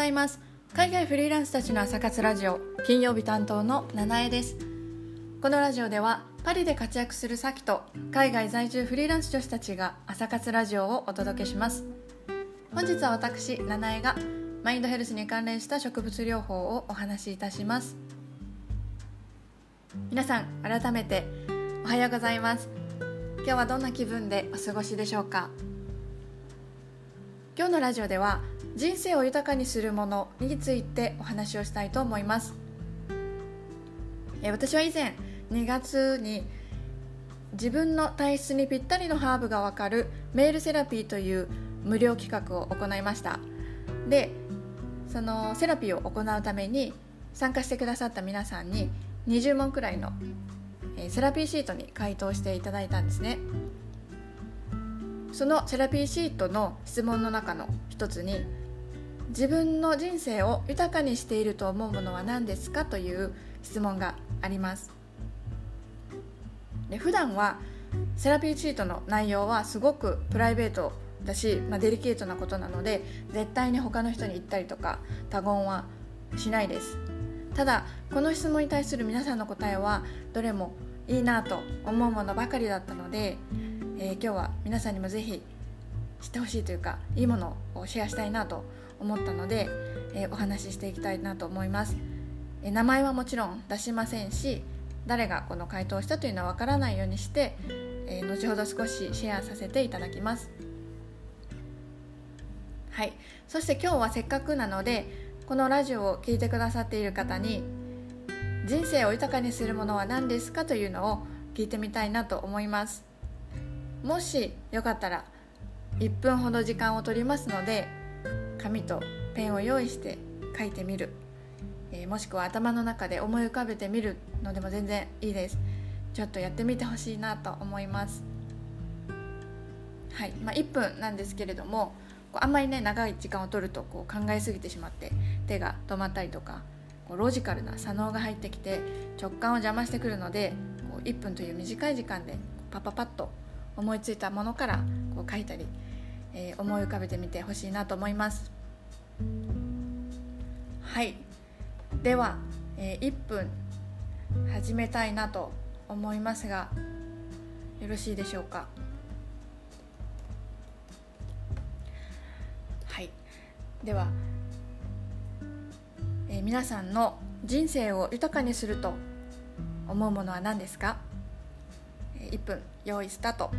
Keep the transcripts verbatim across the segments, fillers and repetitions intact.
ざいます。海外フリーランスたちの朝活ラジオ、金曜日担当のナナエです。このラジオではパリで活躍するサキと海外在住フリーランス女子たちが朝活ラジオをお届けします。本日は私ナナエがマインドヘルスに関連した植物療法をお話しいたします。皆さん改めておはようございます。今日はどんな気分でお過ごしでしょうか。今日のラジオでは人生を豊かにするものについてお話をしたいと思います。私は以前にがつに自分の体質にぴったりのハーブがわかるメールセラピーという無料企画を行いました。で、そのセラピーを行うために参加してくださった皆さんににじゅうもんくらいのセラピーシートに回答していただいたんですね。そのセラピーシートの質問の中の一つに、自分の人生を豊かにしていると思うものは何ですかという質問があります。で、普段はセラピーシートの内容はすごくプライベートだし、まあ、デリケートなことなので絶対に他の人に言ったりとか他言はしないです。ただこの質問に対する皆さんの答えはどれもいいなと思うものばかりだったので、えー、今日は皆さんにもぜひ知ってほしいというか、いいものをシェアしたいなと思ったので、えー、お話ししていきたいなと思います。えー、名前はもちろん出しませんし、誰がこの回答をしたというのは分からないようにして、えー、後ほど少しシェアさせていただきます。はい、そして今日はせっかくなので、このラジオを聞いてくださっている方に、人生を豊かにするものは何ですかというのを聞いてみたいなと思います。もしよかったらいっぷんほど時間を取りますので、紙とペンを用意して書いてみる、えー、もしくは頭の中で思い浮かべてみるのでも全然いいです。ちょっとやってみてほしいなと思います。はい、まあ、いっぷんなんですけれども、あんまりね長い時間を取るとこう考えすぎてしまって手が止まったりとか、こうロジカルな左脳が入ってきて直感を邪魔してくるので、こういっぷんという短い時間でパパパッと思いついたものからこう書いたり、えー、思い浮かべてみてほしいなと思います。はい、では、えー、いっぷん始めたいなと思いますが、よろしいでしょうか。はい、では、えー、皆さんの人生を豊かにすると思うものは何ですか。いっぷん用意スタート。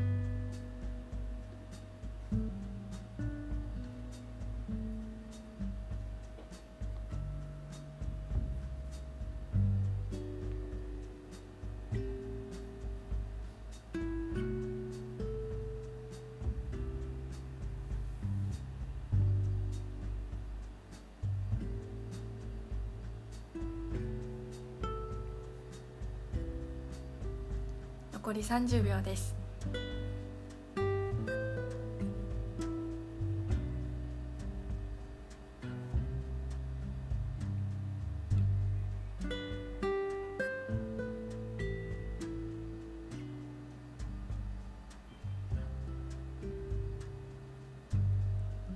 残りさんじゅうびょうです。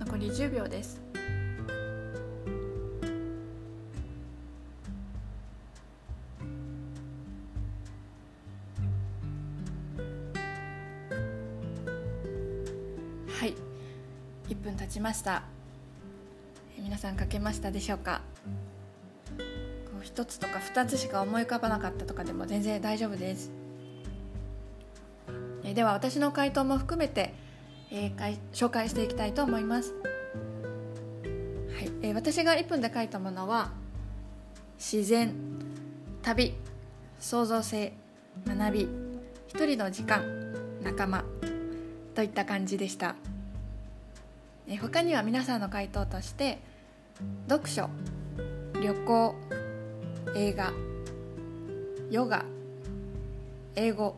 残りじゅうびょうです。はい、いっぷん経ちました。皆さん書けましたでしょうか。こうひとつとかふたつしか思い浮かばなかったとかでも全然大丈夫です。えでは私の回答も含めて、えー、紹介していきたいと思います。はい、えー、私がいっぷんで書いたものは、自然、旅、創造性、学び、一人の時間、仲間といった感じでした。え他には皆さんの回答として、読書、旅行、映画、ヨガ、英語、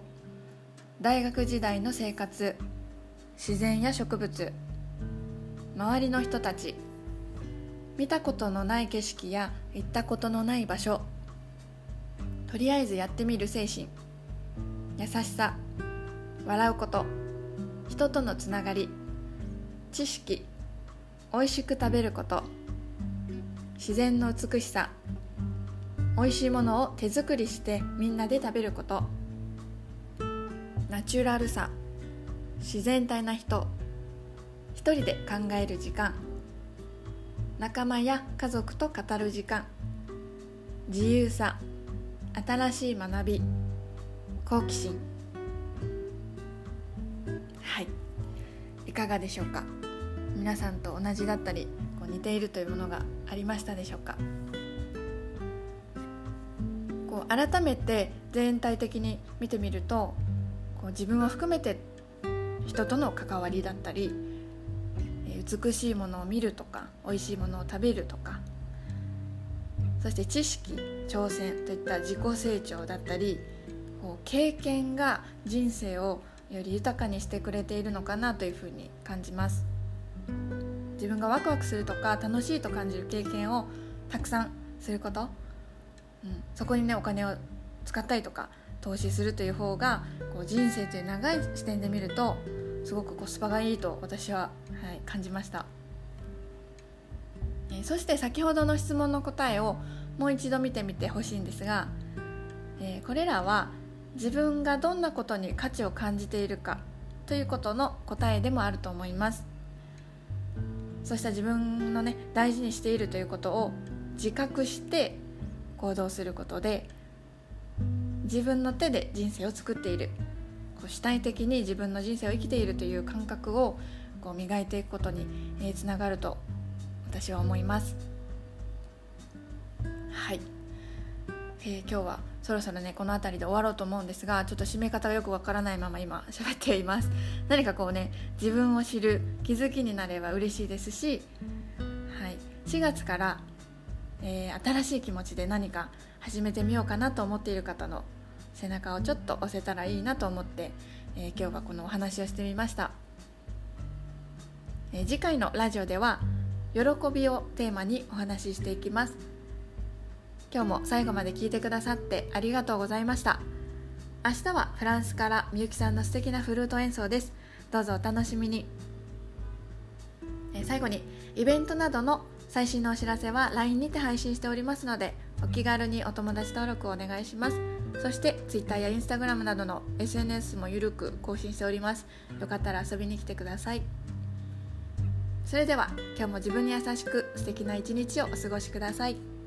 大学時代の生活、自然や植物、周りの人たち、見たことのない景色や行ったことのない場所、とりあえずやってみる精神、優しさ、笑うこと、人とのつながり、知識、おいしく食べること、自然の美しさ、おいしいものを手作りしてみんなで食べること、ナチュラルさ、自然体な人、一人で考える時間、仲間や家族と語る時間、自由さ、新しい学び、好奇心。はい、いかがでしょうか。皆さんと同じだったり、こう似ているというものがありましたでしょうか。こう改めて全体的に見てみると、こう自分を含めて人との関わりだったり、美しいものを見るとか、おいしいものを食べるとか、そして知識、挑戦といった自己成長だったり、こう経験が人生をより豊かにしてくれているのかなというふうに感じます。自分がワクワクするとか楽しいと感じる経験をたくさんすること、うん、そこにねお金を使ったりとか投資するという方が、こう人生という長い視点で見るとすごくコスパがいいと私は、はい、感じました。えー、そして先ほどの質問の答えをもう一度見てみてほしいんですが、えー、これらは自分がどんなことに価値を感じているかということの答えでもあると思います。そうした自分のね大事にしているということを自覚して行動することで、自分の手で人生を作っている、こう主体的に自分の人生を生きているという感覚をこう磨いていくことに、えー、つながると私は思います。はい、えー、今日はそろそろねこの辺りで終わろうと思うんですが、ちょっと締め方がよくわからないまま今喋っています。何かこうね自分を知る気づきになれば嬉しいですし、はい、しがつから、えー、新しい気持ちで何か始めてみようかなと思っている方の背中をちょっと押せたらいいなと思って、えー、今日はこのお話をしてみました。えー、次回のラジオでは喜びをテーマにお話ししていきます。今日も最後まで聞いてくださってありがとうございました。明日はフランスからみゆきさんの素敵なフルート演奏です。どうぞお楽しみに。えー、最後にイベントなどの最新のお知らせは ライン にて配信しておりますので、お気軽にお友達登録をお願いします。そして Twitter や Instagram などの エスエヌエス もゆるく更新しております。よかったら遊びに来てください。それでは今日も自分に優しく素敵な一日をお過ごしください。